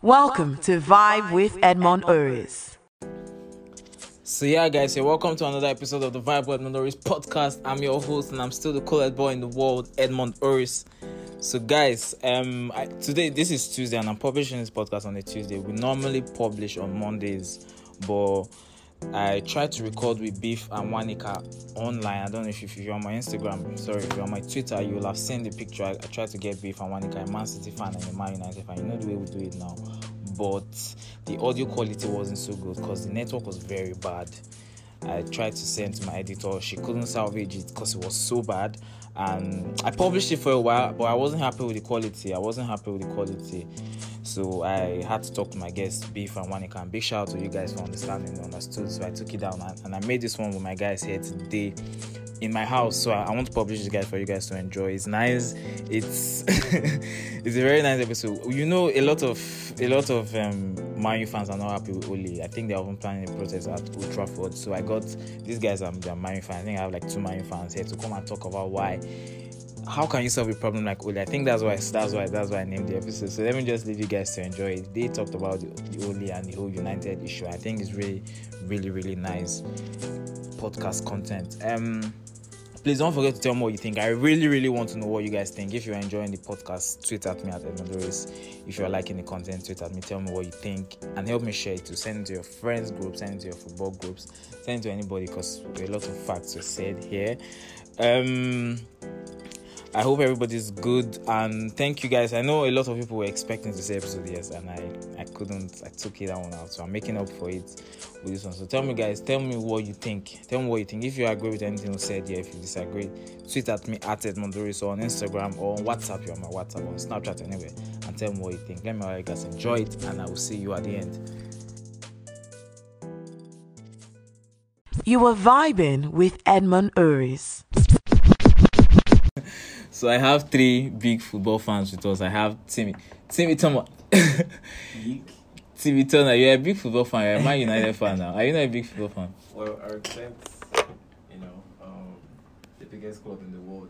Welcome to Vibe with Edmund Oris. So yeah guys, so welcome to another episode of the Vibe with Edmund Oris podcast. I'm your host and I'm still the coolest boy in the world, Edmund Oris. So guys, today this is Tuesday and I'm publishing this podcast on a Tuesday. We normally publish on Mondays, but I tried to record with Beef and Wanika online. I don't know if you're on my Instagram, sorry, if you're on my Twitter, you'll have seen the picture. I tried to get Beef and Wanika, a Man City fan and a Man United fan. You know the way we do it now. But the audio quality wasn't so good because the network was very bad. I tried to send to my editor. She couldn't salvage it because it was so bad. And I published it for a while, but I wasn't happy with the quality. So I had to talk to my guests, Beef and Wanika. And big shout out to you guys for understanding and understood. So I took it down and I made this one with my guys here today in my house. So I want to publish this guide for you guys to enjoy. It's nice. It's it's a very nice episode. You know, a lot of Man U fans are not happy with Ole. I think they're even planning a protest at Old Trafford. So I got these guys are Man U fans. I think I have like two Man U fans here to come and talk about why. How can you solve a problem like Ole? I think that's why I named the episode. So let me just leave you guys to enjoy it. They talked about the Ole and the whole United issue. I think it's really, really, really nice podcast content. Please don't forget to tell me what you think. I really, really want to know what you guys think. If you're enjoying the podcast, tweet at me at Edmund Oris. If you're liking the content, tweet at me. Tell me what you think and help me share it too. Send it to your friends group, send it to your football groups, send it to anybody because a lot of facts were said here. I hope everybody's good and thank you guys. I know a lot of people were expecting this episode, yes, and I couldn't. I took it out, so I'm making up for it with this one. So tell me guys, tell me what you think. Tell me what you think. If you agree with anything you said, yeah, if you disagree, tweet at me at Edmund Oris or on Instagram or on WhatsApp. You're on my WhatsApp or on Snapchat anyway, and tell me what you think. Let me know how you guys enjoy it and I will see you at the end. You were vibing with Edmund Oris. So I have three big football fans with us. I have Timmy, Tom. Timmy, Turner, you're a big football fan. You're a Man United fan now. Are you not a big football fan? Well, I represent, the biggest club in the world.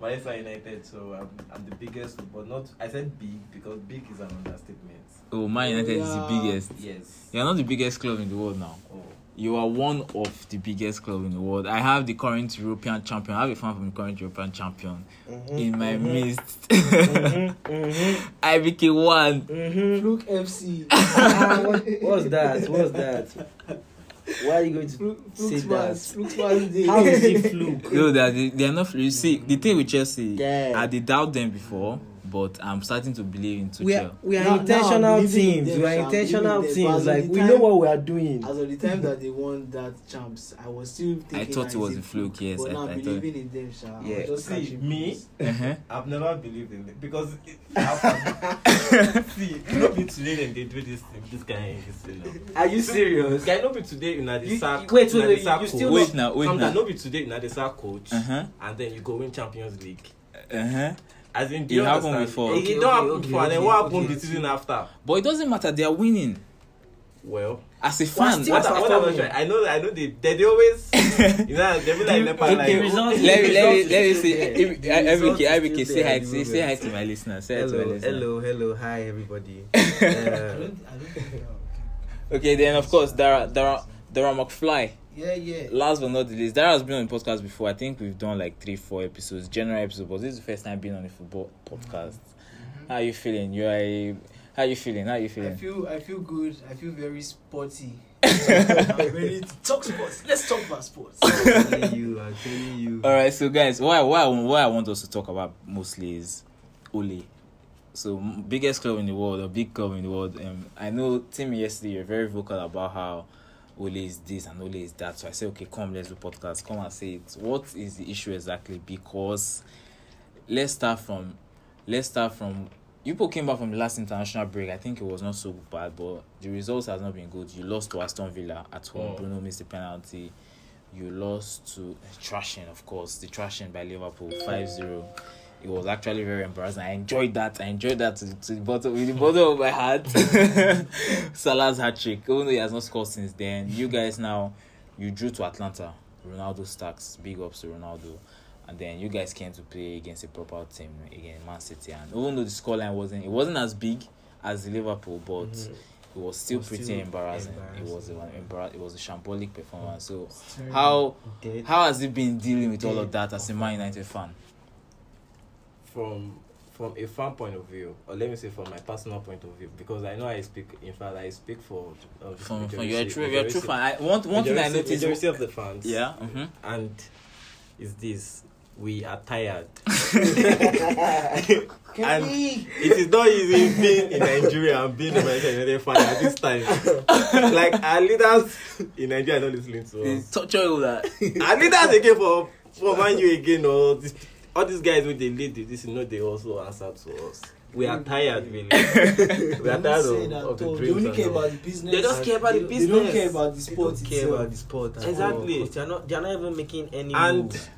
Manchester United, so I'm the biggest, but not. I said big because big is an understatement. Oh, Man United is the biggest. Yes. You're not the biggest club in the world now. Oh. You are one of the biggest club in the world. I have the current European champion. I have a fan from the current European champion in my midst. I became one. Fluke FC. What's that? Why are you going to say that? Fluke. How is it fluke? No, they're not fluke. You see, the thing with Chelsea, I did doubt them before. But I'm starting to believe in Tuchel. We are intentional teams. Like we know what we are doing. As of the time that they won that champs, I was still thinking. I thought it was a fluke. Yes, but now believing in them, yeah. Just see me. I've never believed in them because it not be today and they do this. This guy is. Are you serious? Guy, not be today in Adisa. Wait now. Not be today in Adisa coach. And then you go win Champions League. As in, it happened before. It don't happen before, and then what happened the season after? But it doesn't matter. They are winning. Well, as a fan, I know they always, they be like Lampard. Let me say, Enrique, say hi to my listeners. Hello, hi everybody. Okay, then of course, Dara McFly. Yeah. Last but not the least, Dara has been on the podcast before. I think we've done like 3-4 episodes, general episodes. But this is the first time being on a football podcast. How are you feeling? I feel good. I feel very sporty. I'm ready to talk sports. Let's talk about sports. I'm telling you. All right, so guys, why I want us to talk about mostly is Ole. So biggest club in the world, or big club in the world. I know Timmy yesterday, you're very vocal about how Ole is this and Ole is that. So I said, okay, come, let's do podcast. Come and say it. What is the issue exactly? Because let's start from you people came back from the last international break. I think it was not so bad, but the results has not been good. You lost to Aston Villa at home. Bruno missed the penalty. You lost to trashing, of course. The trashing by Liverpool, 5-0. It was actually very embarrassing. I enjoyed that to the bottom, with the bottom of my heart. Salah's hat-trick, even though he has not scored since then. You guys now, you drew to Atlanta. Ronaldo stacks, big ups to Ronaldo. And then you guys came to play against a proper team, against Man City. And even though the scoreline wasn't as big as Liverpool, but it was still pretty embarrassing. It was a shambolic performance. So how has he been dealing with all of that as a Man United fan? From a fan point of view, or let me say from my personal point of view, because I know I speak for you're a true fan. One thing I noticed of the fans, and is this: we are tired. And it is not easy being in Nigeria and being a Nigerian fan at this time. Like, our leaders in Nigeria are not listening to us. Our leaders again for Man U again, or this. All these guys when they lead this, they also answer to us. We are tired, really. We are tired of the dreams. They only care about the business. They just care about the business. They don't care about the sport. Exactly. They are not even making any move.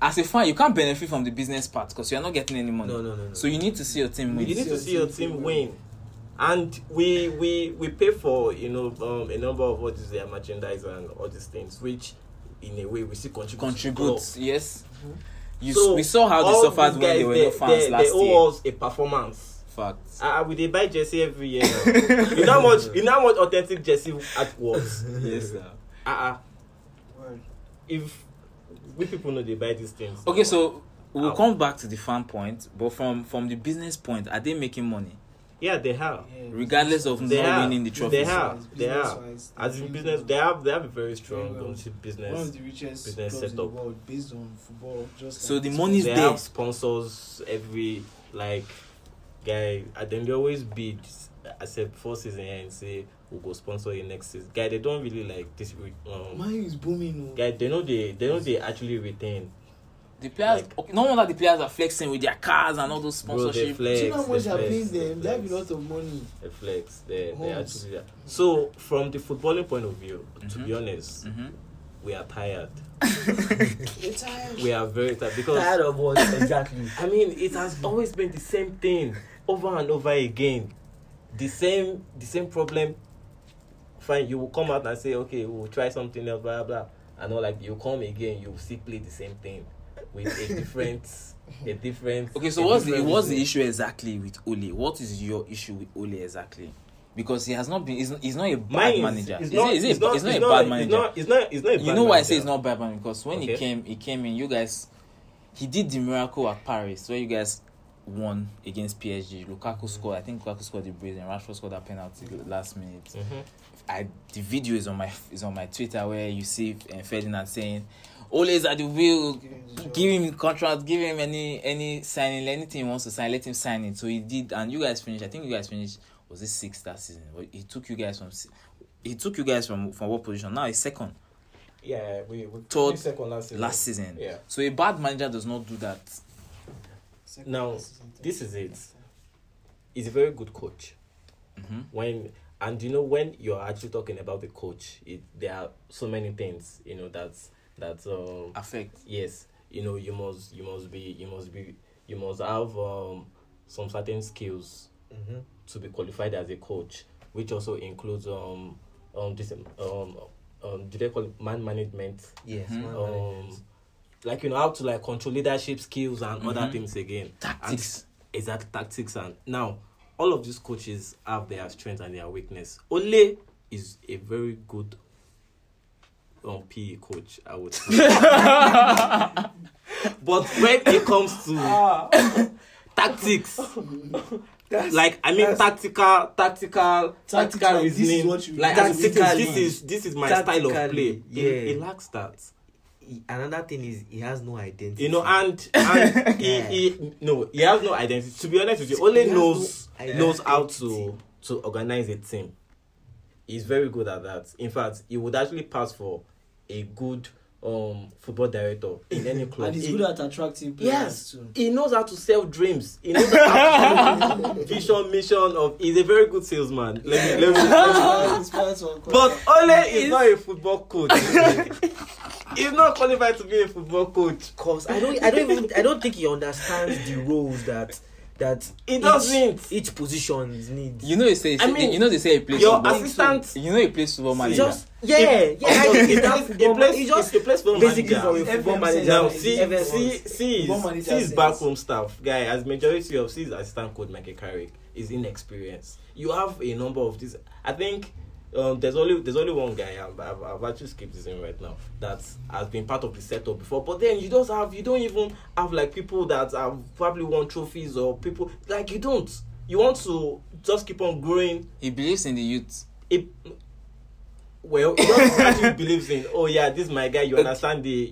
As a fan, you can't benefit from the business part because you are not getting any money. No. So you need to see your team win. You need to see your team win. And we pay for a number of what is their merchandise and all these things, which in a way we see contributes. Yes. Mm-hmm. We saw how they suffered when they were no fans last year. They owe us a performance. Facts. They buy jersey every year. You know how much authentic jersey at was. Yes, sir. If we people know they buy these things. Okay, so we'll come back to the fan point, but from the business point, are they making money? Yeah, they have. Yeah, regardless of winning the trophy. They have a very strong business. One of the richest business setup in the world based on football. They have sponsors every guy, and then they always bid. I said 4 seasons here and say we'll go sponsor you next season. Guy, they don't really distribute. Mine is booming. Guy, they actually retain. The players, no wonder the players are flexing with their cars and all those sponsorships. Do you know how much they're paying them? They have a lot of money. They flex. They actually there. So, from the footballing point of view, to be honest, we are tired. We're tired. We are very tired. Tired of what exactly? I mean, it has always been the same thing over and over again. The same problem. Fine, you will come out and say, okay, we'll try something else, blah blah, and all you come again, you still play the same thing. With a different. Okay, so what's the issue exactly with Ole? What is your issue with Ole exactly? Because he has not been. He's not a bad manager. He's not a bad manager. You know why I say it's not a bad manager? Because when he came in. You guys, he did the miracle at Paris where you guys won against PSG. I think Lukaku scored the brace and Rashford scored that penalty last minute. The video is on my Twitter where you see Ferdinand saying, Ole's at the wheel, give him contract, give him any signing, anything he wants to sign, let him sign it. So he did, and you guys finished, was it 6th that season? He took you guys from what position? Now he's second. Yeah, we took second last season. Yeah. So a bad manager does not do that. Now, this is it. He's a very good coach. When you're actually talking about the coach, there are so many things, that's affect. Yes, you must have some certain skills to be qualified as a coach, which also includes do they call it man management? Yes, man management. How to control leadership skills and other things again. Tactics. Tactics. And now all of these coaches have their strengths and their weakness. Ole is a very good PE coach, I would say. But when it comes to tactics, tactical reasoning, this is my style of play. Yeah, it lacks that. Another thing is he has no identity. And he has no identity. To be honest with you, Ole knows how to organize a team. He's very good at that. In fact, he would actually pass for a good football director in any club. And he's good at attracting players too. He knows how to sell dreams. He knows how to vision, mission of. He's a very good salesman. Let me. But Ole is not a football coach. He's not qualified to be a football coach. Cause I don't think he understands the roles that that it doesn't. Each position needs. You know they say. They say it plays your assistant. So, you know it plays football manager. It plays football manager. Now his backroom staff guy, as majority of his assistant coach Michael Carrick is inexperienced. You have a number of these. I think. There's only one guy I've actually skipped his name right now that has been part of the setup before. But then you don't even have like people that have probably won trophies or people like you don't. You want to just keep on growing. He believes in the youth. Well, he doesn't actually believes in. Oh yeah, this is my guy. You understand this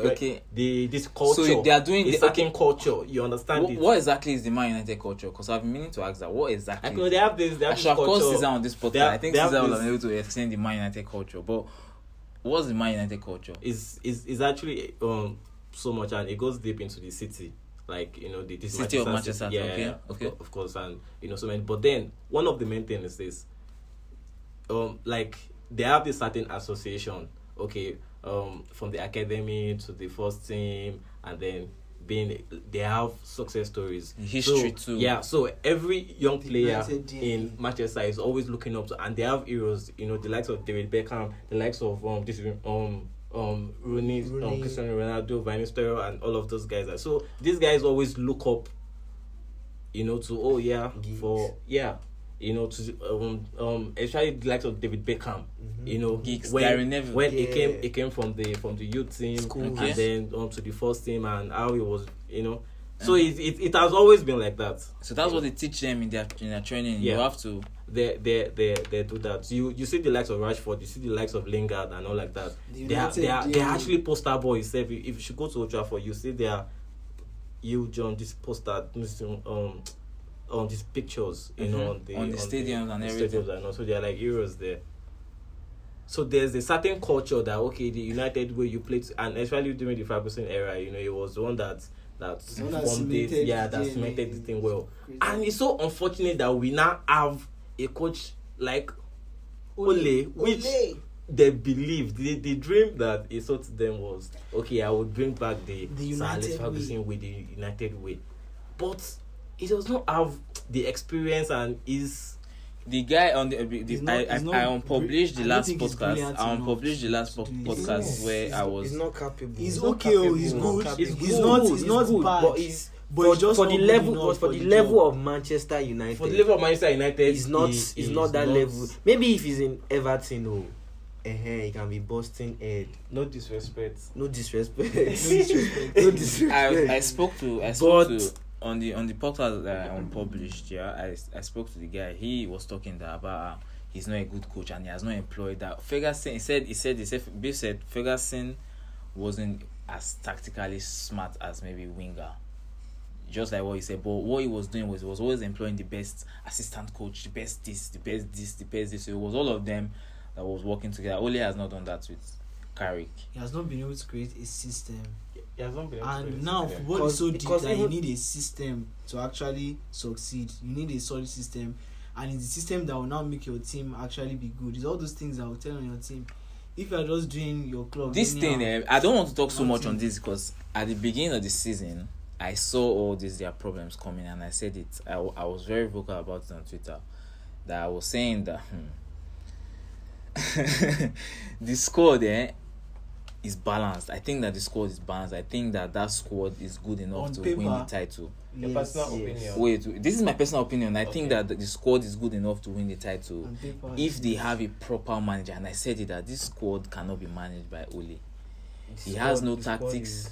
culture. So they are doing the second culture. You understand it. What exactly is the Man United culture? Because I've been meaning to ask that. What exactly? Because they have this. They have this culture. Of course, Zidane on this podcast. I think Zidane will be able to extend the Man United culture. But what's the Man United culture? Is actually so much, and it goes deep into the city. Like the city of Manchester. Of course, and so many. But then one of the main things is this. They have this certain association, from the academy to the first team, and then they have success stories. History too. Yeah, so every young player in Manchester is always looking up to, and they have heroes. The likes of David Beckham, the likes of Rooney. Cristiano Ronaldo, Van Nistelrooy, and all of those guys. So these guys always look up, especially the likes of David Beckham, Geeks, when it came from the youth team and then to the first team and how it was, So it has always been like that. So that's what they teach them in their training. Yeah. You have to they do that. So you see the likes of Rashford, you see the likes of Lingard and all like that. They're actually poster boys. If you should go to Old Trafford, you see this poster. On these pictures, on the stadiums and everything, and also they are like heroes there. So there's a certain culture that the United way you play, and especially during the Ferguson era, it was the one that cemented the thing well. And it's so unfortunate that we now have a coach like Ole, which they believed the dream that he sold to them was I would bring back the Sir Alex Ferguson with the United way, but. He does not have the experience and is the guy on I unpublished the last podcast where I was. He's not capable. He's okay, he's not bad, but for the level of Manchester United, he's not that level. Maybe if he's in Everton, he can be busting head. No disrespect. I spoke to. On the podcast that I unpublished, I spoke to the guy. He was talking about he's not a good coach and he has not employed that. Ferguson, he said, Beef said Ferguson wasn't as tactically smart as maybe Wenger. Just like what he said, but what he was doing was he was always employing the best assistant coach, the best this. So it was all of them that was working together. Ole has not done that with Carrick. He has not been able to create a system. And now football is so deep that you need a system to actually succeed. You need a solid system, and it's the system that will now make your team actually be good. It's all those things that will tell on your team. If you are just doing your club, this thing. I don't want to talk so much on this because at the beginning of the season, I saw all these their problems coming, and I said it. I was very vocal about it on Twitter that I was saying that the squad is balanced. I think that the squad is balanced. I think that squad is good enough win the title. Your personal opinion. Wait, this is my personal opinion. I think that the squad is good enough to win the title if they have a proper manager. And I said it that this squad cannot be managed by Ole. He has no tactics.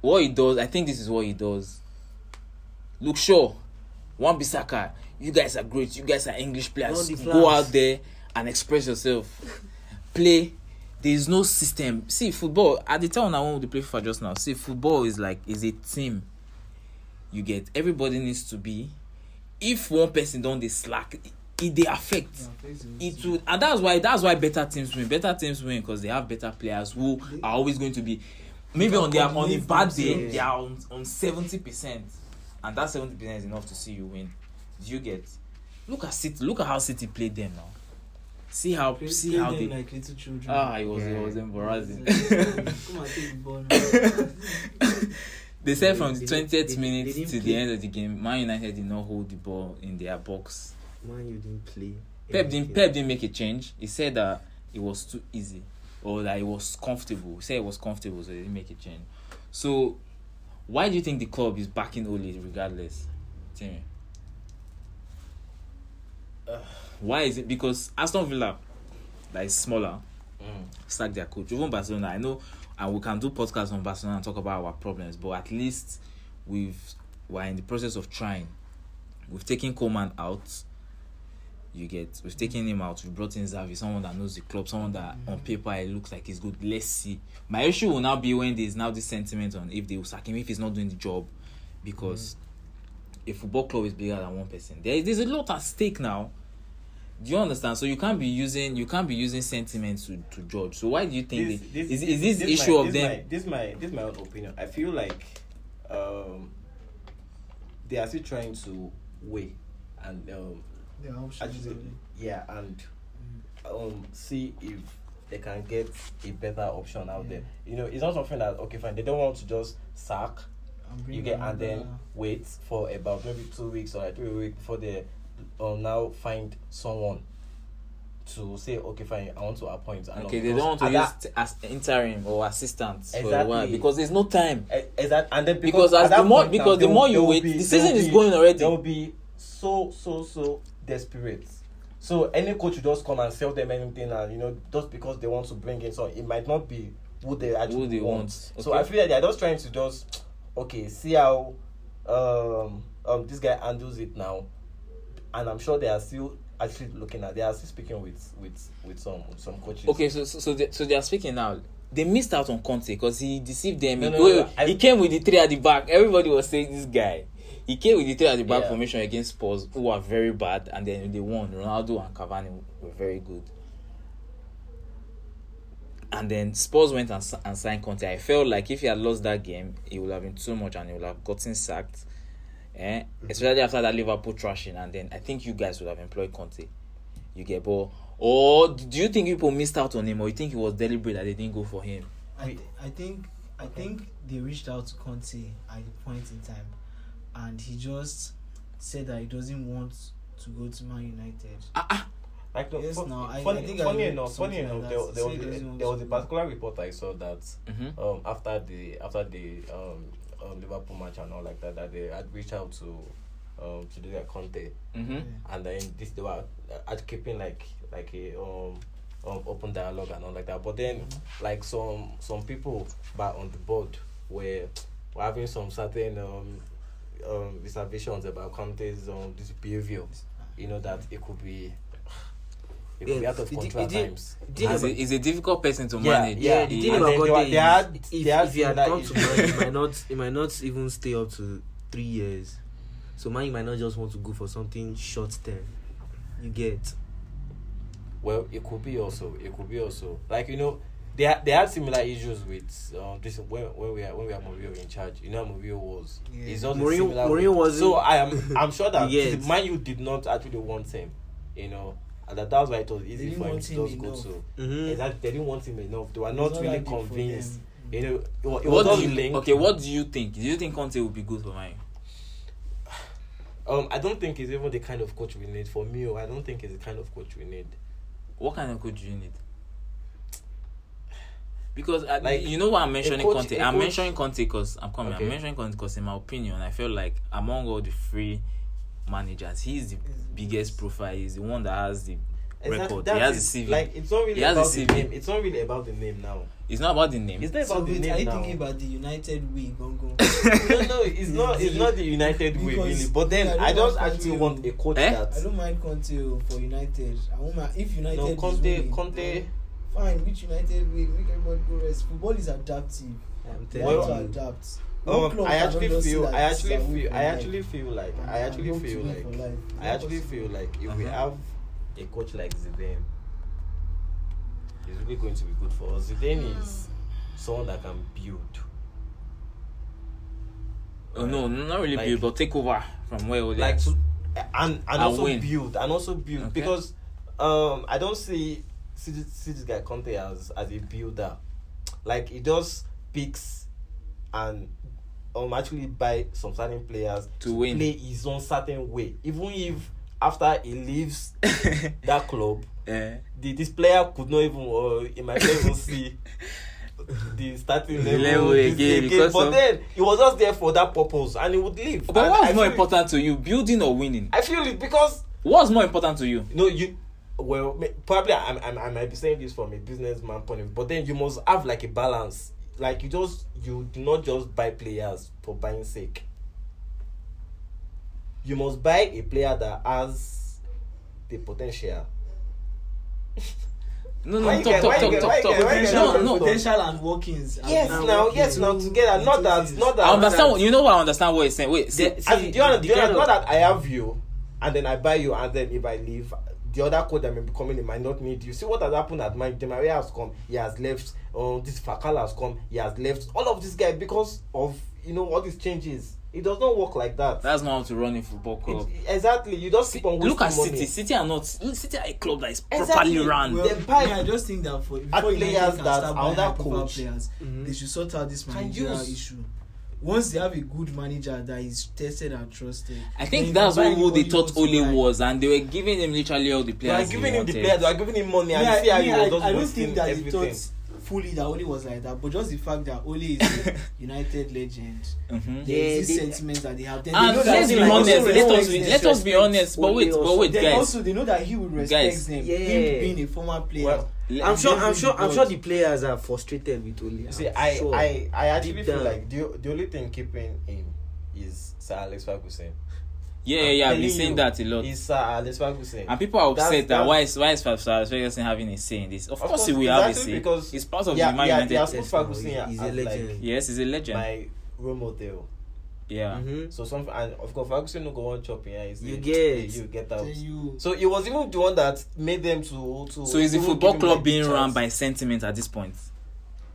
What he does, I think this is what he does. Look, sure, Wan-Bissaka, you guys are great. You guys are English players. Go out there and express yourself. Play. There is no system. See, football, at the time I want to play FIFA just now, see, football is a team. You get, everybody needs to be, if one person don't, they slack, they affect. It would, and that's why better teams win, because they have better players who are always going to be, maybe on a bad day, they are on 70%, and that 70% is enough to see you win. Do you get? Look at how City played them now. See how they like little children. It was embarrassing. Come and take the ball. They said from the 20th minute to the end of the game, Man United did not hold the ball in their box. Man, you didn't play. Pep didn't make a change. He said that it was too easy, or that it was comfortable. He said it was comfortable, so they didn't make a change. So, why do you think the club is backing Ole regardless? Tell me. Why is it? Because Aston Villa, that is smaller, sacked their coach. Even Barcelona, I know, and we can do podcasts on Barcelona and talk about our problems, but at least we're in the process of trying. We've taken Coleman out. We've taken him out. We brought in Xavi, someone that knows the club, someone that on paper it looks like he's good. Let's see. My issue will now be when there's now this sentiment on if they will sack him, if he's not doing the job, because a football club is bigger than one person. There's a lot at stake now. Do you understand? So you can't be using sentiments to judge. So why do you think is this issue of them? This is my own opinion. I feel like they are still trying to weigh and. See if they can get a better option out there. You know, it's not something that okay, fine. They don't want to just sack then wait for about maybe 2 weeks or 3 weeks before they now find someone to say okay, fine. I want to appoint. Okay, they don't want to use as interim or assistant for a while because there's no time. And then because the more you wait, the season is going already. There will be so desperate. So any coach will just come and sell them anything, and you know, just because they want to bring in, so it might not be who they actually want. Okay. So I feel like they're just trying to see how this guy handles it now, and I'm sure they are still actually looking at. They are still speaking with some coaches. Okay, so they are speaking now. They missed out on Conte because he deceived them. He came with the three at the back. Everybody was saying this guy. He came with the three at the back formation against Spurs, who are very bad, and then they won. Ronaldo and Cavani were very good. And then Spurs went and signed Conte. I felt like if he had lost that game, it would have been too much and he would have gotten sacked. Especially after that Liverpool trashing, and then I think you guys would have employed Conte. You get ball. Or do you think people missed out on him, or you think it was deliberate that they didn't go for him? I think they reached out to Conte at a point in time. And he just said that he doesn't want to go to Man United. Funny enough, there was a particular report I saw that after the Liverpool match and all like that they had reached out to do their Conte, and then they were keeping like a open dialogue and all like that. But then like some people back on the board were having some certain reservations about Conte's this behavior, you know, that it could be out of control at times. He's a difficult person to manage. Yeah, the thing about Conte if he had come to Man, he might not even stay up to 3 years. So Man might not just want to go for something short term. You get. Well, it could be also like, you know, They had similar issues with this when we had Mourinho in charge. You know how Mourinho was. Yeah. It's not Mourinho was. So I'm sure that Man U did not actually want him. You know, and that was why it was easy for him to just go to. They didn't want him enough. They were not really convinced. You know, what do you think? Do you think Conte would be good for Man U? I don't think he's even the kind of coach we need. For me, I don't think he's the kind of coach we need. What kind of coach do you need? Because you know why I'm mentioning Conte? I'm mentioning Conte because I'm coming. Okay. I'm mentioning Conte because, in my opinion, I feel like among all the free managers, he's the biggest profile. He's the one that has the record. He has the CV. Like, it's not really about the name. It's not really about the name now. It's not about the name. It's not about the name now. Are you thinking about the United way? No, it's not. It's not the United way really. But then I don't actually want a coach that. I don't mind Conte for United. I want if United. No, Conte. Fine, which United will make everybody go rest. Football is adaptive. They have to adapt. I actually feel like if we have a coach like Zidane, it's really going to be good for us. Zidane is someone that can build. No, not really build, but take over from where we and also build okay. Because I don't see this guy Conte as a builder. Like, he just picks and actually buy some certain players to win. Play his own certain way. Even if after he leaves that club, this player could not even, or he might not even see the starting level again. But then he was just there for that purpose, and he would leave. But and what's more important to you, building or winning? I feel it because what's more important to you? No, you. Well, probably I might be saying this from a businessman point of view, but then you must have like a balance. Like you do not just buy players for buying sake. You must buy a player that has the potential. No. Potential and workings. Yes, now together. Not that. I understand. You know what I understand. What you're saying. Wait, see, not that I have you, and then I buy you, and then if I leave, the other code that may be coming, it might not need you. See what has happened at Man. Demarai has come, he has left. This Fakala has come, he has left. All of these guys because of all these changes. It does not work like that. That's not how to run a football club. Exactly. You just keep on wasting money. Look at City. City are a club that is properly run. Well, I just think that before players that are that coach, players, they should sort out this managerial issue. Once they have a good manager that is tested and trusted, I think that's what they thought Ole was, and they were giving him literally all the players. They were giving him the players. They were giving him money. I don't think that he thought fully that Ole was like that, but just the fact that Ole is a United legend, there's these sentiments that they have. Then they know that let us be honest. But wait, guys. Also, they know that he would respect them. Yeah. Him being a former player. Well, I'm sure the players are frustrated with Ole. See, I actually feel like the only thing keeping him is Sir Alex Ferguson. Yeah, I've been saying that a lot. It's Sir Alex Ferguson. And people are upset that why is Sir Alex Ferguson having a say in this? Of course he will have a say. Because it's part of the Man United. Yeah, Ferguson is a legend. Yes, he's a legend. My role model. Yeah. Mm-hmm. So and of course Ferguson no go on chopping. Yeah, you get out. So it was even the one that made them to. So is the football club being run by sentiment at this point?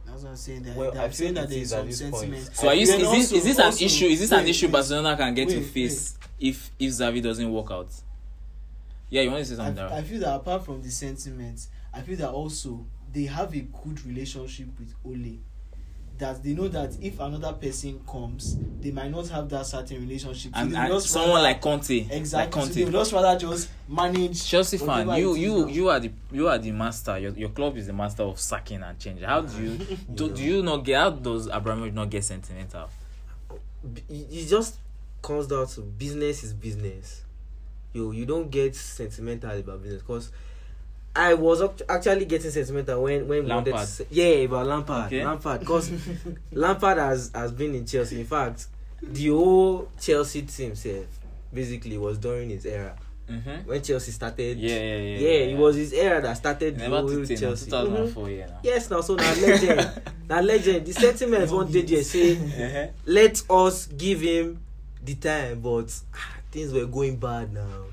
That's what I'm saying. I've seen that there is some sentiment. So is this an issue? Is this an issue Barcelona can get to face if Xavi doesn't work out? Yeah, you want to say something? I feel that apart from the sentiments, I feel that also they have a good relationship with Ole. That they know that if another person comes, they might not have that certain relationship. So and someone like Conte, exactly. Like Conte. So they would rather just manage. Chelsea fan, you are the master. Your club is the master of sacking and changing. How do you do you not get? How does Abramovich not get sentimental? It just comes down to business is business. You don't get sentimental about business because. I was actually getting sentimental when Lampard. We wanted to about Lampard. Okay. Lampard, because Lampard has been in Chelsea. In fact, the whole Chelsea team self basically was during his era. Mm-hmm. When Chelsea started. It was his era that started the whole Chelsea. 2004, now. Yes, now, so now legend. Now legend. The sentiments one day they say, let us give him the time, but things were going bad now.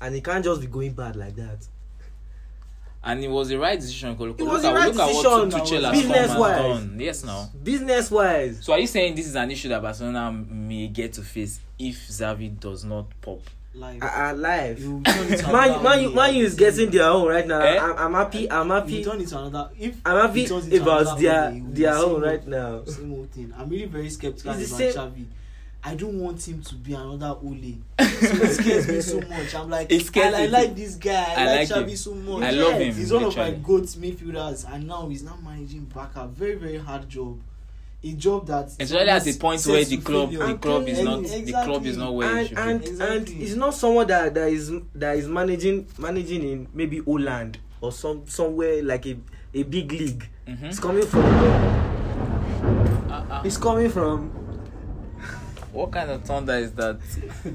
And it can't just be going bad like that. And it was the right decision. Look at what business wise. Done. Yes, now. Business wise. So are you saying this is an issue that Barcelona may get to face if Xavi does not pop? Live. Man, you is getting their own right now. I'm happy. I'm happy about their own right now. Same old thing. I'm really very skeptical about Xavi. I don't want him to be another Ole. So it scares me so much. I'm like, I like this guy. I like Xavi so much. I love him. He's one of my goat midfielders, and now he's not managing back up. Very, very hard job. A job that especially at the point where the club is not where it should be. And it's not someone that is managing in maybe Holland or somewhere like a big league. Mm-hmm. It's coming from. It's coming from. What kind of thunder is that?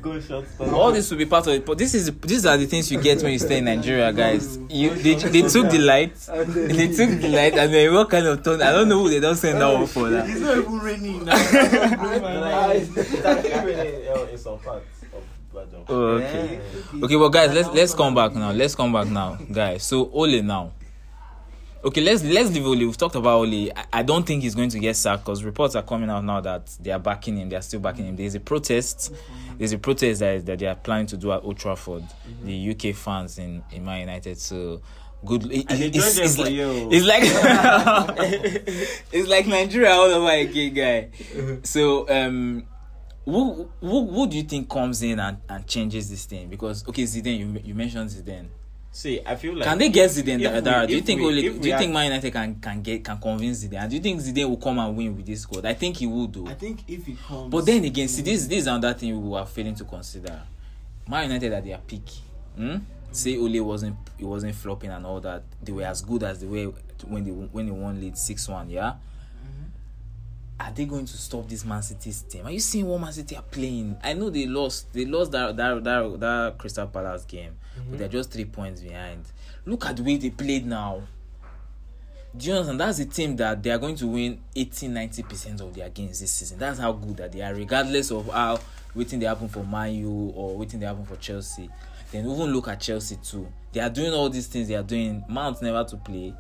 Go shot. All this will be part of it. But these are the things you get when you stay in Nigeria, guys. They took the light. And then what kind of thunder? I don't know who they don't send that one for. That. It's not even raining now. It's actually raining in some parts of Badon. Okay, well, guys, let's come back now. Guys. So Ole now. Okay, let's leave Ole. We've talked about Ole. I don't think he's going to get sacked because reports are coming out now that they are backing him. They are still backing him. There's a protest. There's a protest that they are planning to do at Old Trafford. The UK fans in Man United. So Good. It's like it's like Nigeria all over again, guy. So who do you think comes in and changes this thing? Because okay, Zidane, you mentioned Zidane. See, I feel like can they get Zidane? Dara, do you think Man United can convince Zidane? And do you think Zidane will come and win with this squad? I think he will do. I think if he comes, but then again, see, this is another thing we are failing to consider. Man United at their peak. Say Ole wasn't flopping and all that. They were as good as they were when they won lead 6-1. Yeah. Are they going to stop this Man City team? Are you seeing what Man City are playing? I know they lost. They lost that Crystal Palace game, but they're just 3 points behind. Look at the way they played now. Do you understand? That's the team that they are going to win 80-90% of their games this season. That's how good that they are, regardless of how waiting they happen for Man U or waiting they happen for Chelsea. Then even look at Chelsea too. They are doing all these things they are doing. Mount never to play.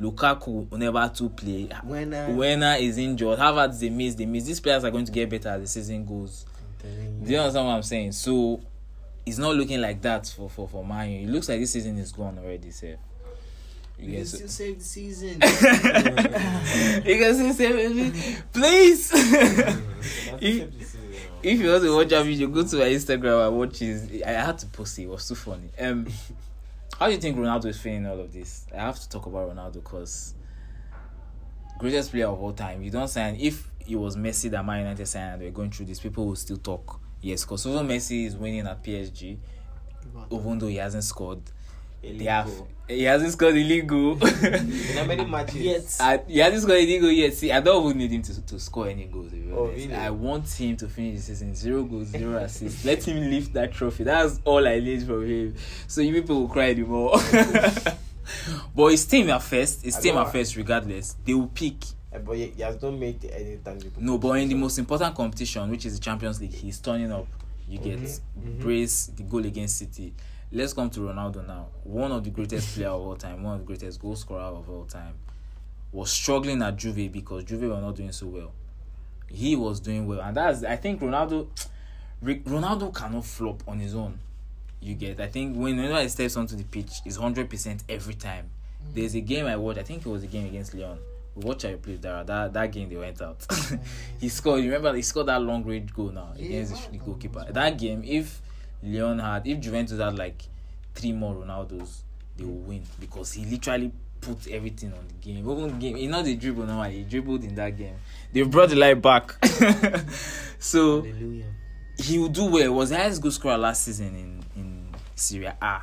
Lukaku never to play. Werner is injured. Havertz, they miss. These players are going to get better as the season goes. Do you understand what I'm saying? So it's not looking like that for Man U. It looks like this season is gone already, sir. You can still save the season. You can still save everything. Please. If you want to watch a video, go to my Instagram and watch his. I had to post it. It was too funny. How do you think Ronaldo is feeling all of this? I have to talk about Ronaldo because greatest player of all time. You don't sign. If it was Messi that Man United signed and we're going through this, people will still talk. Yes, because even Messi is winning at PSG, even though he hasn't scored. He hasn't scored illegal. How many matches? Yes. He hasn't scored illegal yet. See, I don't even need him to score any goals. Really? I want him to finish the season 0 goals, 0 assists. Let him lift that trophy. That's all I need from him. So you people will cry the more. But his team are first. His team are first regardless. They will pick. But he has not made any tangible. No, but in the most important competition, which is the Champions League, he's turning up. You get brace the goal against City. Let's come to Ronaldo now. One of the greatest players of all time, one of the greatest goal scorer of all time, was struggling at Juve because Juve were not doing so well. He was doing well, and that's I think Ronaldo cannot flop on his own. You get? I think whenever he steps onto the pitch, it's 100% every time. There's a game I watched. I think it was a game against Leon. We watched how he played Dara. That game they went out. He scored. You remember he scored that long range goal now against the goalkeeper. That game, if Juventus had like 3 more Ronaldos, they will win because he literally put everything on the game. Even game, you know, they dribble normally. He dribbled in that game. They brought the light back. So hallelujah. He will do well. He was the highest goal scorer last season in Serie A. Yeah.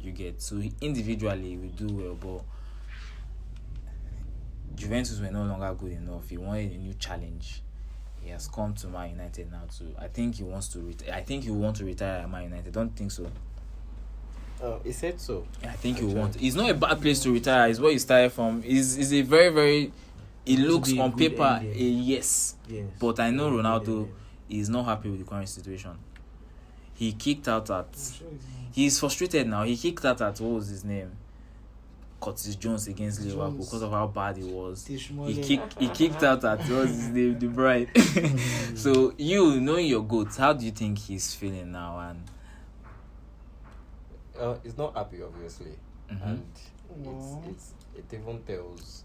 You get so individually he will do well, but Juventus were no longer good enough. He wanted a new challenge. He has come to Man United now too. I think he wants to retire. I think he want to retire at Man United. Don't think so. Oh, he said so. I think he want. It's not a bad place to retire. It's where he started from. Is a very very. It looks on paper a yes, but I know Ronaldo is not happy with the current situation. He kicked out at. He is frustrated now. He kicked out at what was his name? Curtis Jones against Liverpool because of how bad it was. He kicked out at the bride. So you know your goats. How do you think he's feeling now? And he's not happy, obviously, and it even tells.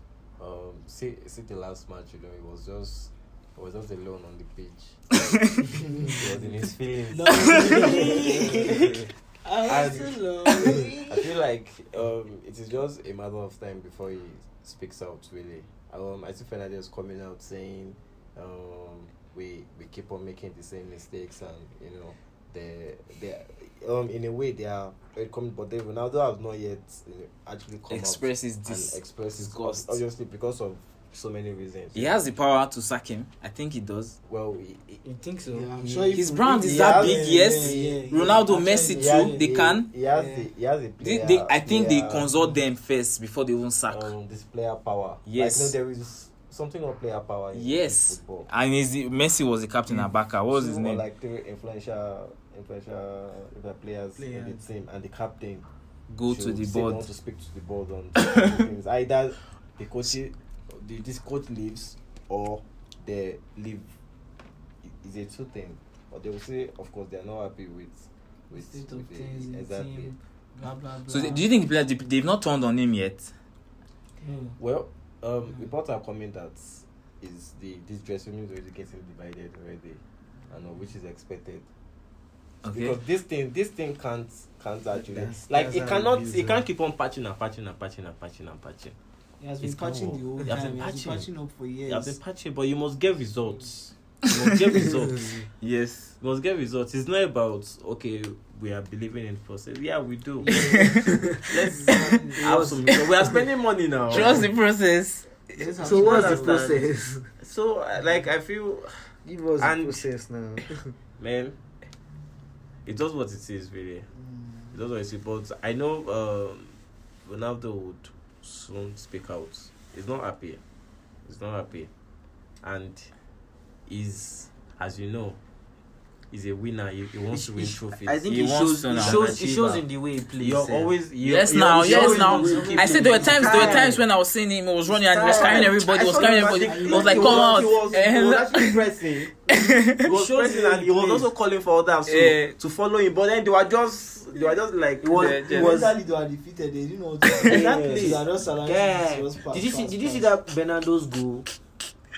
See the last match. You know, he was just alone on the pitch. He was in his feelings. No. I feel like it is just a matter of time before he speaks out. Really, I see Fernandez coming out saying, "We keep on making the same mistakes, and you know, they in a way they are coming, but they Ronaldo has not yet actually come express his disgust. Obviously, because of so many reasons. He has the power to sack him. I think he does. Well, you think so? Yeah, I'm sure his brand is that big. Yes, Ronaldo, Messi too. They can. He has the player. I think they consult them first before they even sack. This player power. Yes, like, there is something on player power. In football. And Messi was the captain at Barca. What was his name? Like the influential players in the team, and the captain go to the board. Want to speak to the board on things. Either the coach. This coach leaves or they leave is a two thing, but they will say of course they are not happy with the, exactly. Blah, blah, blah. So do you think they've not turned on him yet? Well, reports are coming that is this dressing room is already getting divided already, and which is expected. Okay. Because this thing can't actually it can't keep on patching. He has been patching the whole time. He has been patching up for years. He has been patching, but you must get results. You must get results. Yes, you must get results. It's not about we are believing in the process. Yeah, we do. Let's have some. We are spending money now. Trust the process. So what's the process? So I feel give us the process now, man. It does what it is, really. It does what it is. But I know Ronaldo would soon speak out. He's not happy, and is, as you know, he's a winner. He wants to win trophies. I think he shows in the way he plays. You're always yes now. I said there were times when I was seeing him, he was running and he was carrying everybody. He was like, come on. He was pressing. He was pressing and he was also calling for others to follow him. But then they were just like it was they were defeated. They didn't know what to do. Exactly. Did you see that Bernardo's goal?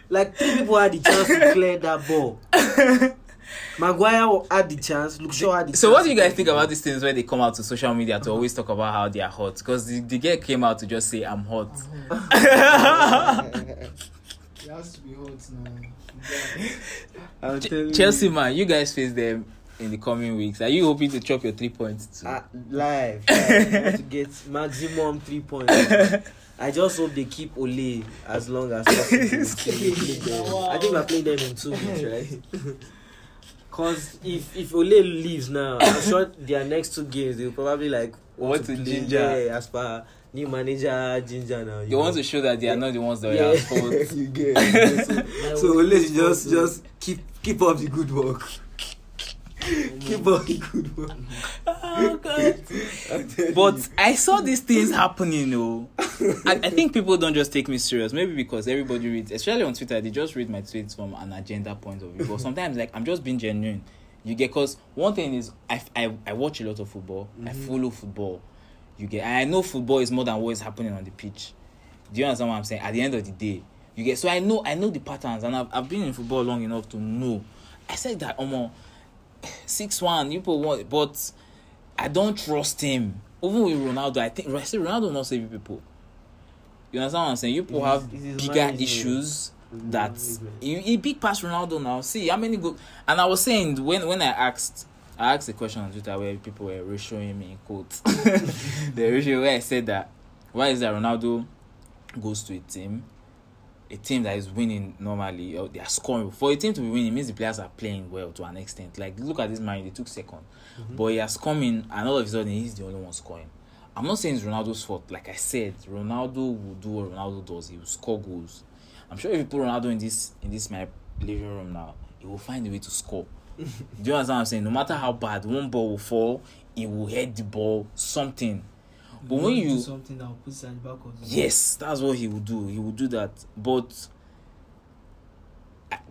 Like 3 people had the chance to clear that ball. Maguire had the chance. Luke Shaw had the chance. So what do you guys think about these things where they come out to social media to always talk about how they are hot? Because the girl came out to just say, I'm hot. It has to be hot now. Chelsea, man, you guys face them in the coming weeks. Are you hoping to chop your 3 points too? Live. I want to get maximum 3 points. I just hope they keep Ole as long as possible. Wow. I think we're playing them in 2 weeks, right? Because if Ole leaves now, I'm sure their next 2 games, they'll probably want to ginger. As per new manager, ginger now. They want to show that they are not the ones that are at fault. You get it. So Ole, just keep up the good work. Keep up the good work. Oh, God. But I saw these things happening, I think people don't just take me serious. Maybe because everybody reads, especially on Twitter, they just read my tweets from an agenda point of view. But sometimes, I'm just being genuine. You get, because one thing is, I watch a lot of football. Mm-hmm. I follow football. You get, and I know football is more than what is happening on the pitch. Do you understand what I'm saying? At the end of the day, you get. So I know the patterns, and I've been in football long enough to know. I said that, 6-1, you put one, but I don't trust him. Even with Ronaldo, I say Ronaldo not save people. You understand what I'm saying? You people have bigger issues that he big past Ronaldo now. See how many go. And I was saying when I asked a question on Twitter where people were ratioing me in quotes. The ratio where I said that why is that Ronaldo goes to a team that is winning normally, or they are scoring. For a team to be winning means the players are playing well to an extent. Look at this man, they took second. Mm-hmm. But he has come in, and all of a sudden, he's the only one scoring. I'm not saying it's Ronaldo's fault. Like I said, Ronaldo will do what Ronaldo does. He will score goals. I'm sure if you put Ronaldo in this my living room now, he will find a way to score. Do you understand what I'm saying? No matter how bad, one ball will fall, he will head the ball, something. But when you do something that will put side back on. Yes, that's what he will do. He will do that. But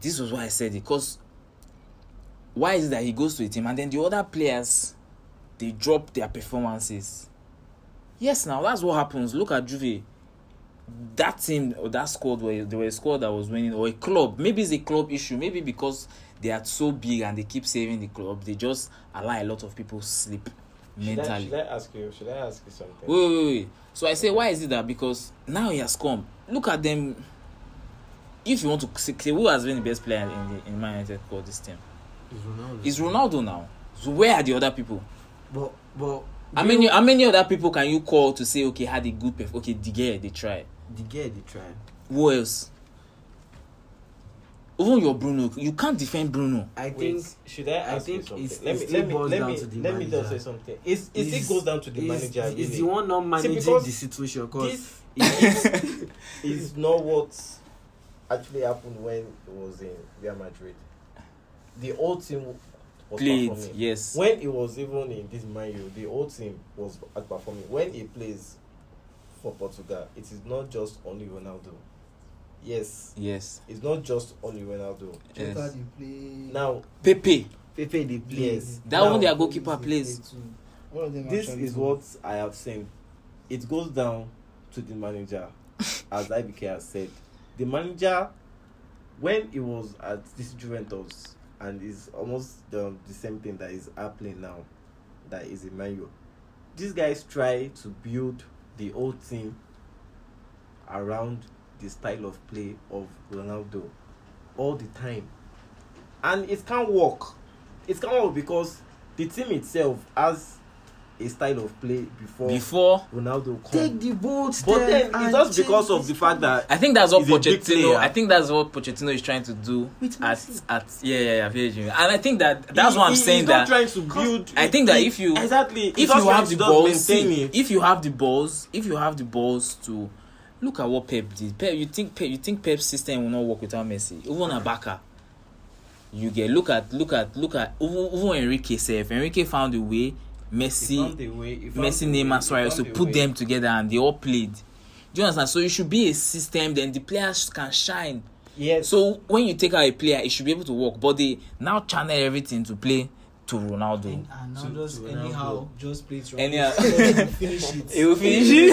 this was why I said it. Because why is it that he goes to a team and then the other players, they drop their performances? Yes, now that's what happens. Look at Juve. That team or that squad, where they were a squad that was winning, or a club. Maybe it's a club issue. Maybe because they are so big and they keep saving the club, they just allow a lot of people sleep. Mentally. Should I ask you something? Wait. So I say, why is it that? Because now he has come. Look at them. If you want to see who has been the best player in Man United for this team, it's Ronaldo now. So where are the other people? But how many other people can you call to say had a good performance? They try. Who else? Even your Bruno, you can't defend Bruno. Let me just say something. It goes down to the manager. Is the one not managing the situation? Because this is not what actually happened when it was in Real Madrid. The whole team was performing. Yes. When it was even in this Man U, the whole team was outperforming. When he plays for Portugal, it is not just only Ronaldo. Yes. It's not just only Ronaldo. Yes. Now, Pepe. They play. Yes. That one, their goalkeeper plays. All of them this is gone. What I have seen. It goes down to the manager, as IBK has said. The manager, when he was at this Juventus, and it's almost the same thing that is happening now, that is in Man U. These guys try to build the whole team around the style of play of Ronaldo all the time. And it can't work. It can't work because the team itself has a style of play before Ronaldo come. Take the bold step. But then it's just because of the fact that I think that's what Pochettino. I think that's what Pochettino is trying to do at And I think that's what I'm saying. That trying to build. I think that if you have the balls to look at what Pep did. You think Pep's system will not work without Messi? Even Abaka. You get look at even Enrique safe. Enrique found a way. Messi, Neymar, Suarez, so put them together and they all played. Do you understand? So it should be a system, then the players can shine. Yes. So when you take out a player, it should be able to work. But they now channel everything to play to Ronaldo. And just play to Ronaldo. Anyhow, he will finish it.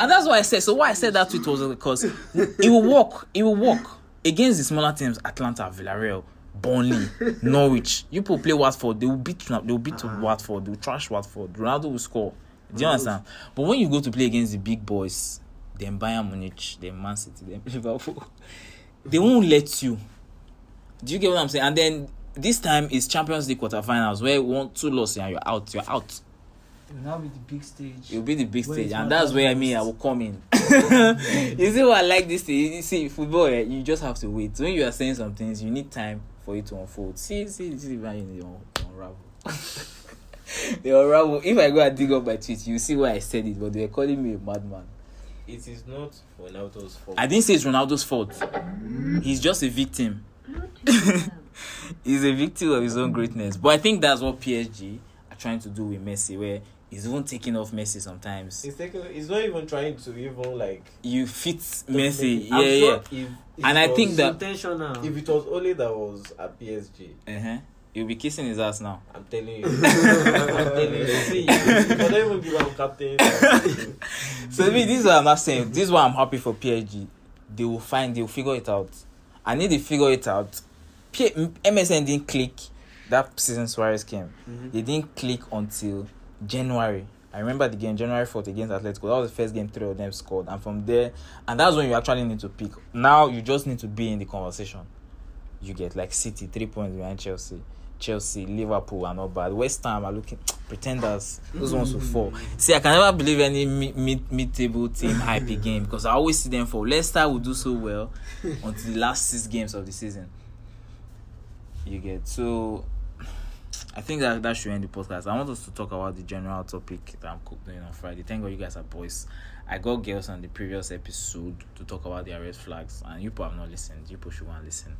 And that's why I said. So why I said that tweet was because it will work. It will work against the smaller teams, Atlanta, Villarreal, Burnley, Norwich. You people play Watford, they will beat Watford, they will trash Watford. Ronaldo will score. Do you understand? But when you go to play against the big boys, then Bayern Munich, then Man City, then Liverpool, they won't let you. Do you get what I'm saying? And then this time is Champions League quarterfinals where 1-2 loss and you're out. It will now be the big stage. It will be the big stage, and that's where I will come in. You see what I like this thing? You see, football, you just have to wait. When you are saying some things, you need time for it to unfold. See, this is why they unravel. They unravel. If I go and dig up my tweet, you see why I said it, but they were calling me a madman. It is not Ronaldo's fault. I didn't say it's Ronaldo's fault. He's just a victim. He's a victim of his own greatness. But I think that's what PSG are trying to do with Messi, where he's even taking off Messi sometimes. He's not even trying to even like you fit Messi. And I think that if it was Ole that was at PSG, you'll be kissing his ass now. I'm telling you. See, I don't even give up captain. So this is what I'm not saying. This is why I'm happy for PSG. They'll figure it out. I need to figure it out. MSN didn't click that season Suarez came. Mm-hmm. They didn't click until January. I remember the game January 4th against Atletico. That was the first game 3 of them scored, and from there, and that's when you actually need to pick. Now you just need to be in the conversation. You get like City 3 points behind Chelsea, Liverpool are not bad. West Ham are looking pretenders. Those ones will fall. See, I can never believe any mid-table team hype game because I always see them fall. Leicester will do so well until the last 6 games of the season. You get so. I think that should end the podcast. I want us to talk about the general topic that I'm doing on Friday. Thank God you guys are boys. I got girls on the previous episode to talk about their red flags, and you people have not listened. You people should want to listen.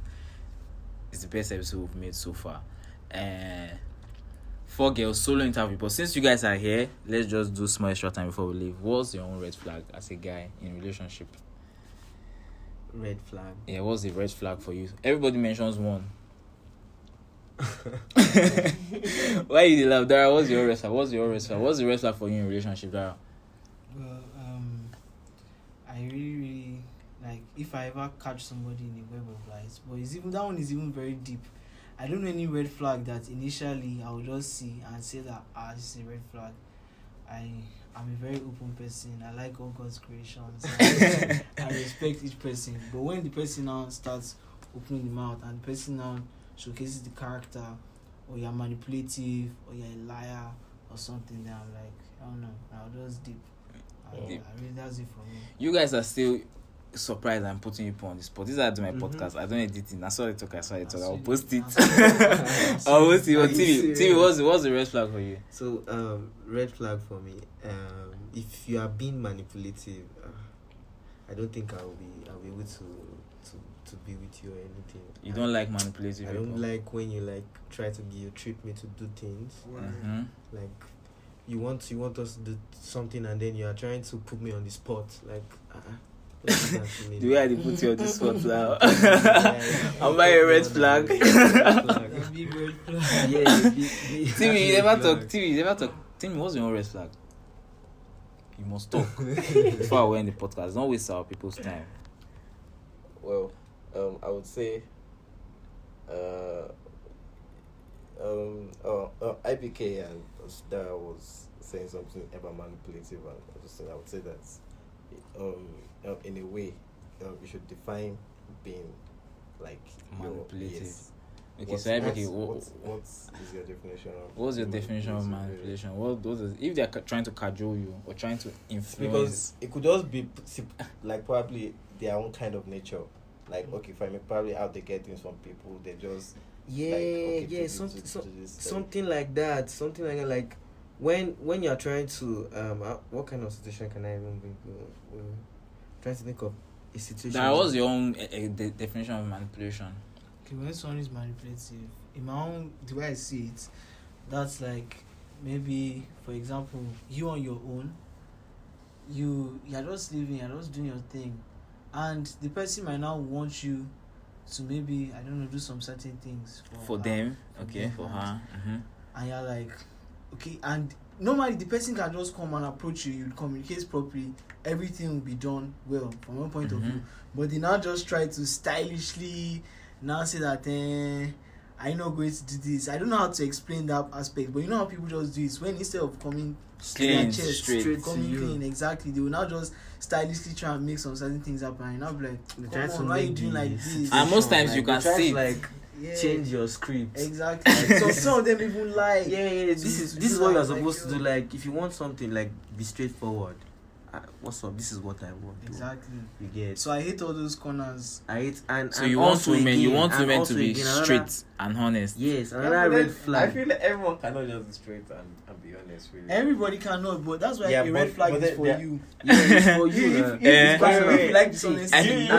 It's the best episode we've made so far. 4 girls solo interview. But since you guys are here, let's just do small extra time before we leave. What's your own red flag as a guy in relationship? Red flag. Yeah, what's the red flag for you? Everybody mentions one. Why you did love Dara? What's your wrestler? What's the wrestler for you in relationship, Dara? Well, I really like if I ever catch somebody in a web of lies, but it's even that one is even very deep. I don't know any red flag that initially I would just see and say that this is a red flag. I'm a very open person. I like all God's creations. I respect each person. But when the person now starts opening the mouth and the person now showcases the character, or you're manipulative, or you're a liar, or something. That I'm like, I don't know. I'll just deep. I mean, that's it for me. You guys are still surprised I'm putting you on the spot. These are my podcast. I don't edit it. I saw the talk. I'll post it. I'll post it on TV. TV, what's the red flag for you? So, red flag for me. If you are being manipulative, I don't think I'll be able to be with you or anything. You don't like manipulative. I don't like when you like try to trick me to do things. Mm-hmm. Like you want us to do something and then you are trying to put me on the spot. Like The way I did put you on the spot now. Am I a red flag? A big red flag. Yeah, Timmy, you never talk. Timmy, what's your red flag? You must talk before I end the podcast. Don't waste our people's time. Well, I would say, IPK and Dara was saying something about manipulative, and I was saying, I would say that, in a way, you should define being like manipulative. Your, yes. Okay, what's, so IPK, what is your definition of? What's your definition of manipulation? What does, if they're trying to cajole you or trying to influence? Because it could just be like probably their own kind of nature. Like, okay, fine, probably how they get things from people. They just something like that. Like when you're trying to what kind of situation can I even think? Trying to think of a situation. That was your own definition of manipulation. Okay, when someone is manipulative, in my own, the way I see it, that's like maybe, for example, you on your own, you're just living, you're just doing your thing, and the person might now want you to maybe, I don't know, do some certain things for them, for her, and you're like, okay, and normally the person can just come and approach you, you'd communicate properly, everything will be done well from one point of view, but they now just try to stylishly. Now say that I'm not going to do this. I don't know how to explain that aspect, but you know how people just do this. When instead of coming clean, straight coming clean, exactly, they will now just stylishly try and make some certain things happen. And I'll be like, come on, why are you doing like this? And most times you can see like change your script. Exactly. So some of them even lie. This is what you're supposed to do. Like if you want something, like be straightforward. What's up? This is what I want. Exactly. You get. So I hate all those corners. I hate and so you want women. Again, you want women to be straight and honest. Yes, another red flag. I feel like everyone cannot just be straight and be honest. Really, everybody cannot, but that's why a red flag is for you. Yeah, it's for you. If you like dishonesty,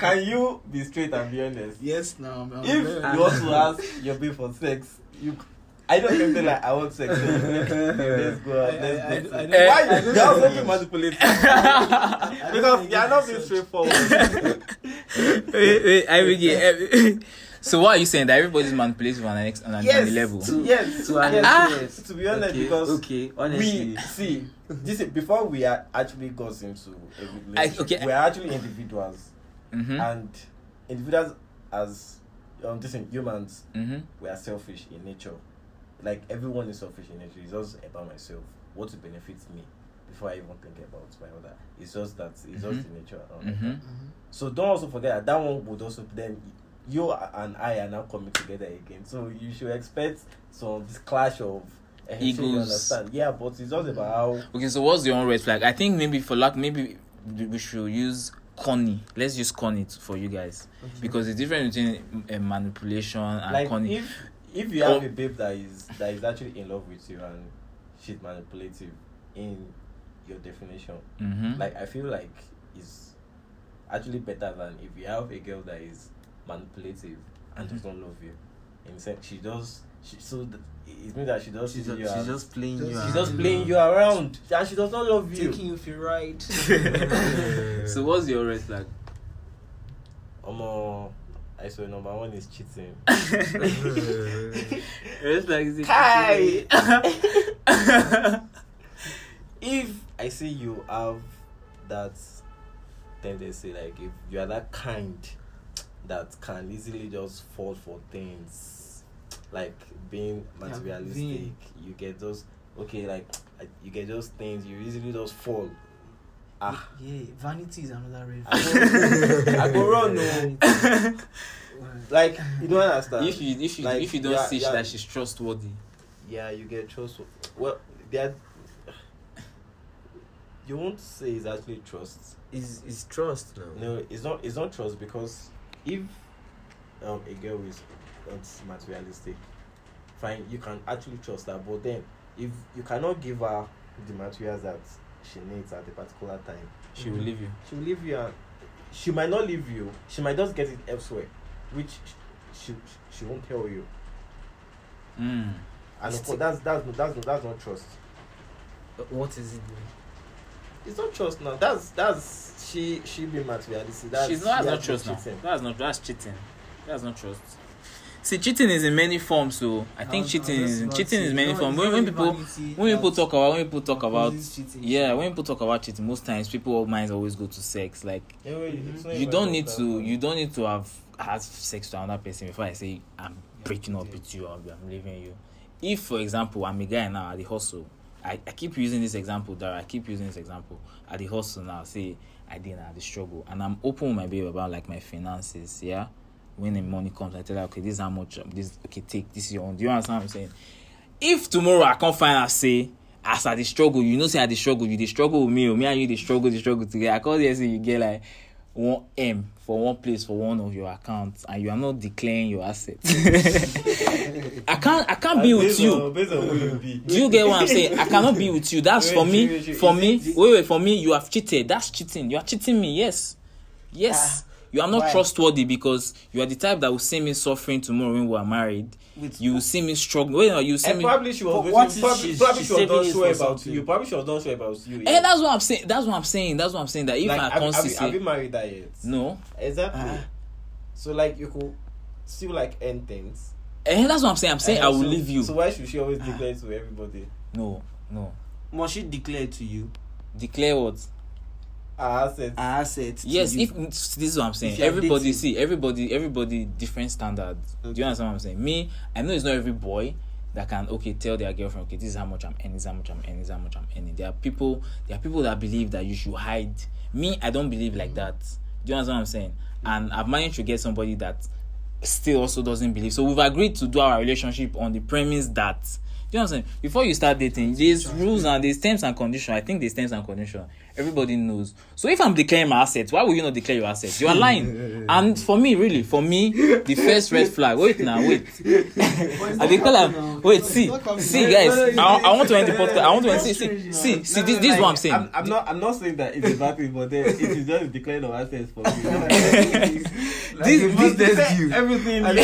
can you be straight and be honest? Yes, now. If you also ask your babe for sex, you. I don't even feel like I want sex. Let's go out. Let's go. Why? That was not manipulative. Because they are not being straightforward. Wait, I begin. So what are you saying? That everybody's manipulative on an level? Yes. To be honest, because honestly, we see this is, before we are actually got into a relationship. We are actually individuals, and individuals as humans, we are selfish in nature. Like everyone is selfish in nature. It's just about myself. What benefits me before I even think about my other. It's just that. It's just in nature. So don't also forget that one would also then you and I are now coming together again. So you should expect some this clash of egos. You understand? Yeah, but it's just about how. Okay, so what's your own red flag? I think maybe for luck, maybe we should use corny. Let's use corny for you guys because the difference between manipulation and like corny. If you have a babe that is actually in love with you and she's manipulative in your definition, like I feel like it's actually better than if you have a girl that is manipulative and does not love you. In fact, it means that she does. She's just playing you. She's just playing you around, and she does not love you. Taking you if you're right. So what's your red flag? I saw number one is cheating. It's like if I see you have that tendency, like if you are that kind that can easily just fall for things, like being materialistic, you get those you get those things, you easily just fall. Vanity is another red flag. I go wrong, no. Like you don't understand. If you don't see that she's trustworthy, you get trustworthy. Well, you won't say it's actually trust. Is trust now? No, it's not. It's not trust because if a girl is not materialistic, fine, you can actually trust her. But then if you cannot give her the materials that she needs at a particular time, she will leave you. She will leave you, and she might not leave you. She might just get it elsewhere, which she won't tell you. And of course, that's not trust. What is it? It's not trust now. That's she being materialistic. She's not, that's not trust now. That's cheating. That's not trust. See, cheating is in many forms, so I think cheating is in many forms. When people talk about cheating, yeah, when people talk about cheating, most times people's minds always go to sex. Like you don't need to have had sex to another person before I say I'm breaking up with you or I'm leaving you. If, for example, I'm a guy now at the hustle, I keep using this example, Dara. At the hustle now, say I didn't have the struggle, and I'm open with my babe about like my finances, yeah. When the money comes, I tell her, okay, this is how much, this, okay, take, this is your own. Do you understand what I'm saying? If tomorrow I can't find her, say, as I the struggle, you know, say I the struggle, you the struggle with me and you the struggle together. I call this, you get like 1M for one place for one of your accounts, and you are not declaring your assets. I can't be with you. Do you get what I'm saying? I cannot be with you. That's for me, you have cheated. That's cheating. You are cheating me. Yes. You are not trustworthy because you are the type that will see me suffering tomorrow when we are married. You will see me struggling. Probably she was done sure about you. Yeah. That's what I'm saying. That if like, I can't see, have you married that yet? No. Exactly. So like you could still like end things. And that's what I'm saying. I will leave you. So why should she always declare to everybody? No. Must she declare to you? Declare what? Assets. Yes, if this is what I'm saying. Everybody, different standards. Okay. Do you understand what I'm saying? Me, I know it's not every boy that can tell their girlfriend, okay, this is how much I'm earning, this is how much I'm earning. There are people that believe that you should hide. Me, I don't believe like that. Do you understand what I'm saying? And I've managed to get somebody that still also doesn't believe. So we've agreed to do our relationship on the premise that, do you understand? Before you start dating, there's rules and there's terms and conditions. I think there's terms and conditions. Everybody knows. So if I'm declaring my assets, why will you not declare your assets? You are lying. And for me, the first red flag. Wait. See, guys. I want to end the podcast. This is what I'm saying. I'm not saying that it's a bad thing, but then it is just declaring our assets for me. This everything. I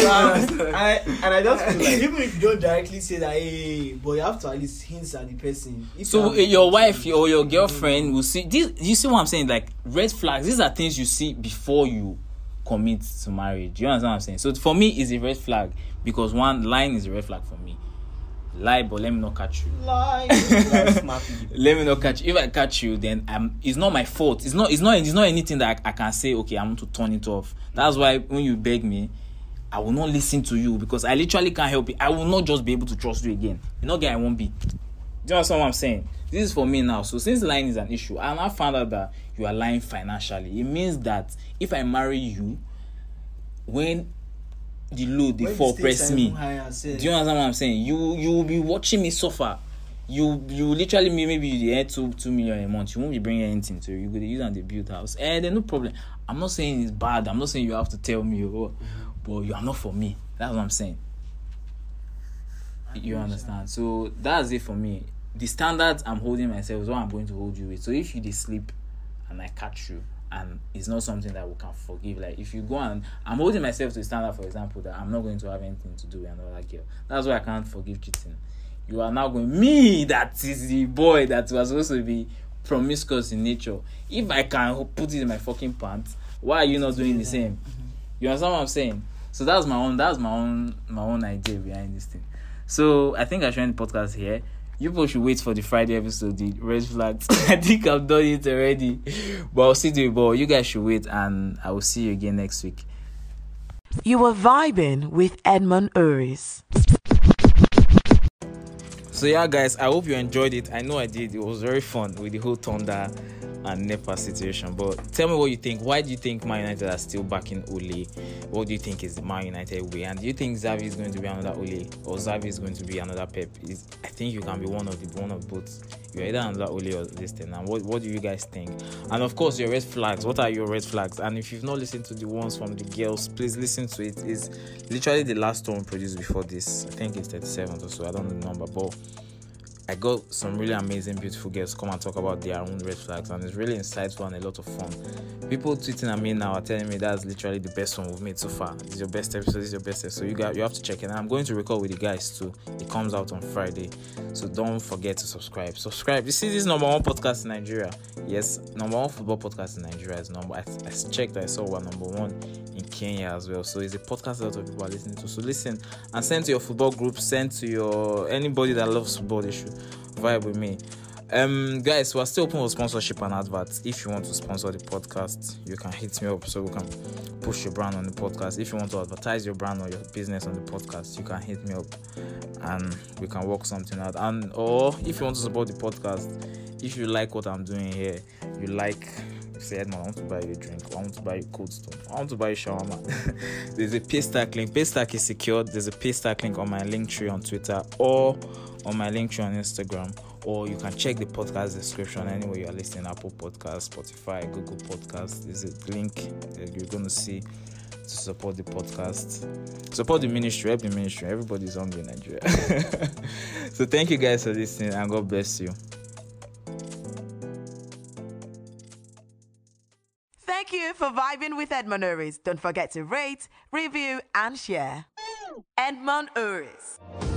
just feel like, even if you don't directly say that, hey, but you have to at least hint at the person. So your wife or your girlfriend will see. This, you see what I'm saying? Like red flags, these are things you see before you commit to marriage. You understand what I'm saying? So for me, it's a red flag because one, lying is a red flag for me. Lie, but let me not catch you. Lie. Let me not catch you. If I catch you, then it's not my fault. It's not anything that I can say, okay, I want to turn it off. That's why when you beg me, I will not listen to you because I literally can't help it. I will not just be able to trust you again. You know, guy, I won't be. Do you understand what I'm saying? This is for me now. So since lying is an issue, and I found out that you are lying financially, it means that if I marry you, when the load they fall press me, do you understand what I'm saying? You will be watching me suffer. You literally maybe you earn 2 million a month. You won't be bringing anything to you. You could use and they build house. And then no problem. I'm not saying it's bad. I'm not saying you have to tell me, but you are not for me. That's what I'm saying. You understand? So that's it for me. The standards I'm holding myself is what I'm going to hold you with. So if you did sleep and I catch you, and it's not something that we can forgive, like if you go and I'm holding myself to the standard, for example, that I'm not going to have anything to do with another girl. That's why I can't forgive cheating. You are now going, me, that is the boy that was supposed to be promiscuous in nature. If I can put it in my fucking pants, why are you not doing the same? You understand what I'm saying? So that's my own idea behind this thing. So I think I should end the podcast here. You both should wait for the Friday episode, the red flags. I think I've done it already. But I'll see you, but you guys should wait, and I will see you again next week. You were vibing with Edmund Oris. So yeah, guys, I hope you enjoyed it. I know I did. It was very fun with the whole Thunder and Nepa situation. But tell me what you think. Why do you think Man United are still backing Ole? What do you think is the Man United way? And do you think Xavi is going to be another Ole, or Xavi is going to be another Pep? I think you can be one of both. You're either another Ole or this thing. And what do you guys think? And of course, your red flags. What are your red flags? And if you've not listened to the ones from the girls, please listen to it. It's literally the last one produced before this. I think it's 37th or so. I don't know the number, but I got some really amazing, beautiful girls come and talk about their own red flags, and it's really insightful and a lot of fun. People tweeting at me now are telling me that's literally the best one we've made so far. It's your best episode, it's your best episode. You have to check it. And I'm going to record with the guys too. It comes out on Friday, so don't forget to subscribe. You see, this number one podcast in Nigeria. Yes, number one football podcast in Nigeria is number. I checked. I saw we're number one in Kenya as well. So it's a podcast a lot of people are listening to. So listen and send to your football group. Send to your anybody that loves football. They should vibe with me. Guys, we're still open for sponsorship and adverts. If you want to sponsor the podcast, you can hit me up so we can push your brand on the podcast. If you want to advertise your brand or your business on the podcast, you can hit me up and we can work something out. And or if you want to support the podcast, if you like what I'm doing here, you like, say, Edmund, I want to buy you a drink, I want to buy you cold stone, I want to buy you shawarma. There's a Paystack link. Paystack is secured. There's a Paystack link on my Linktree on Twitter or on my Linktree on Instagram. Or you can check the podcast description anywhere you are listening, Apple Podcasts, Spotify, Google Podcasts. There's a link that you're going to see to support the podcast. Support the ministry, help the ministry. Everybody's hungry in Nigeria. So thank you guys for listening and God bless you. Thank you for vibing with Edmund Oris. Don't forget to rate, review and share. Edmund Oris.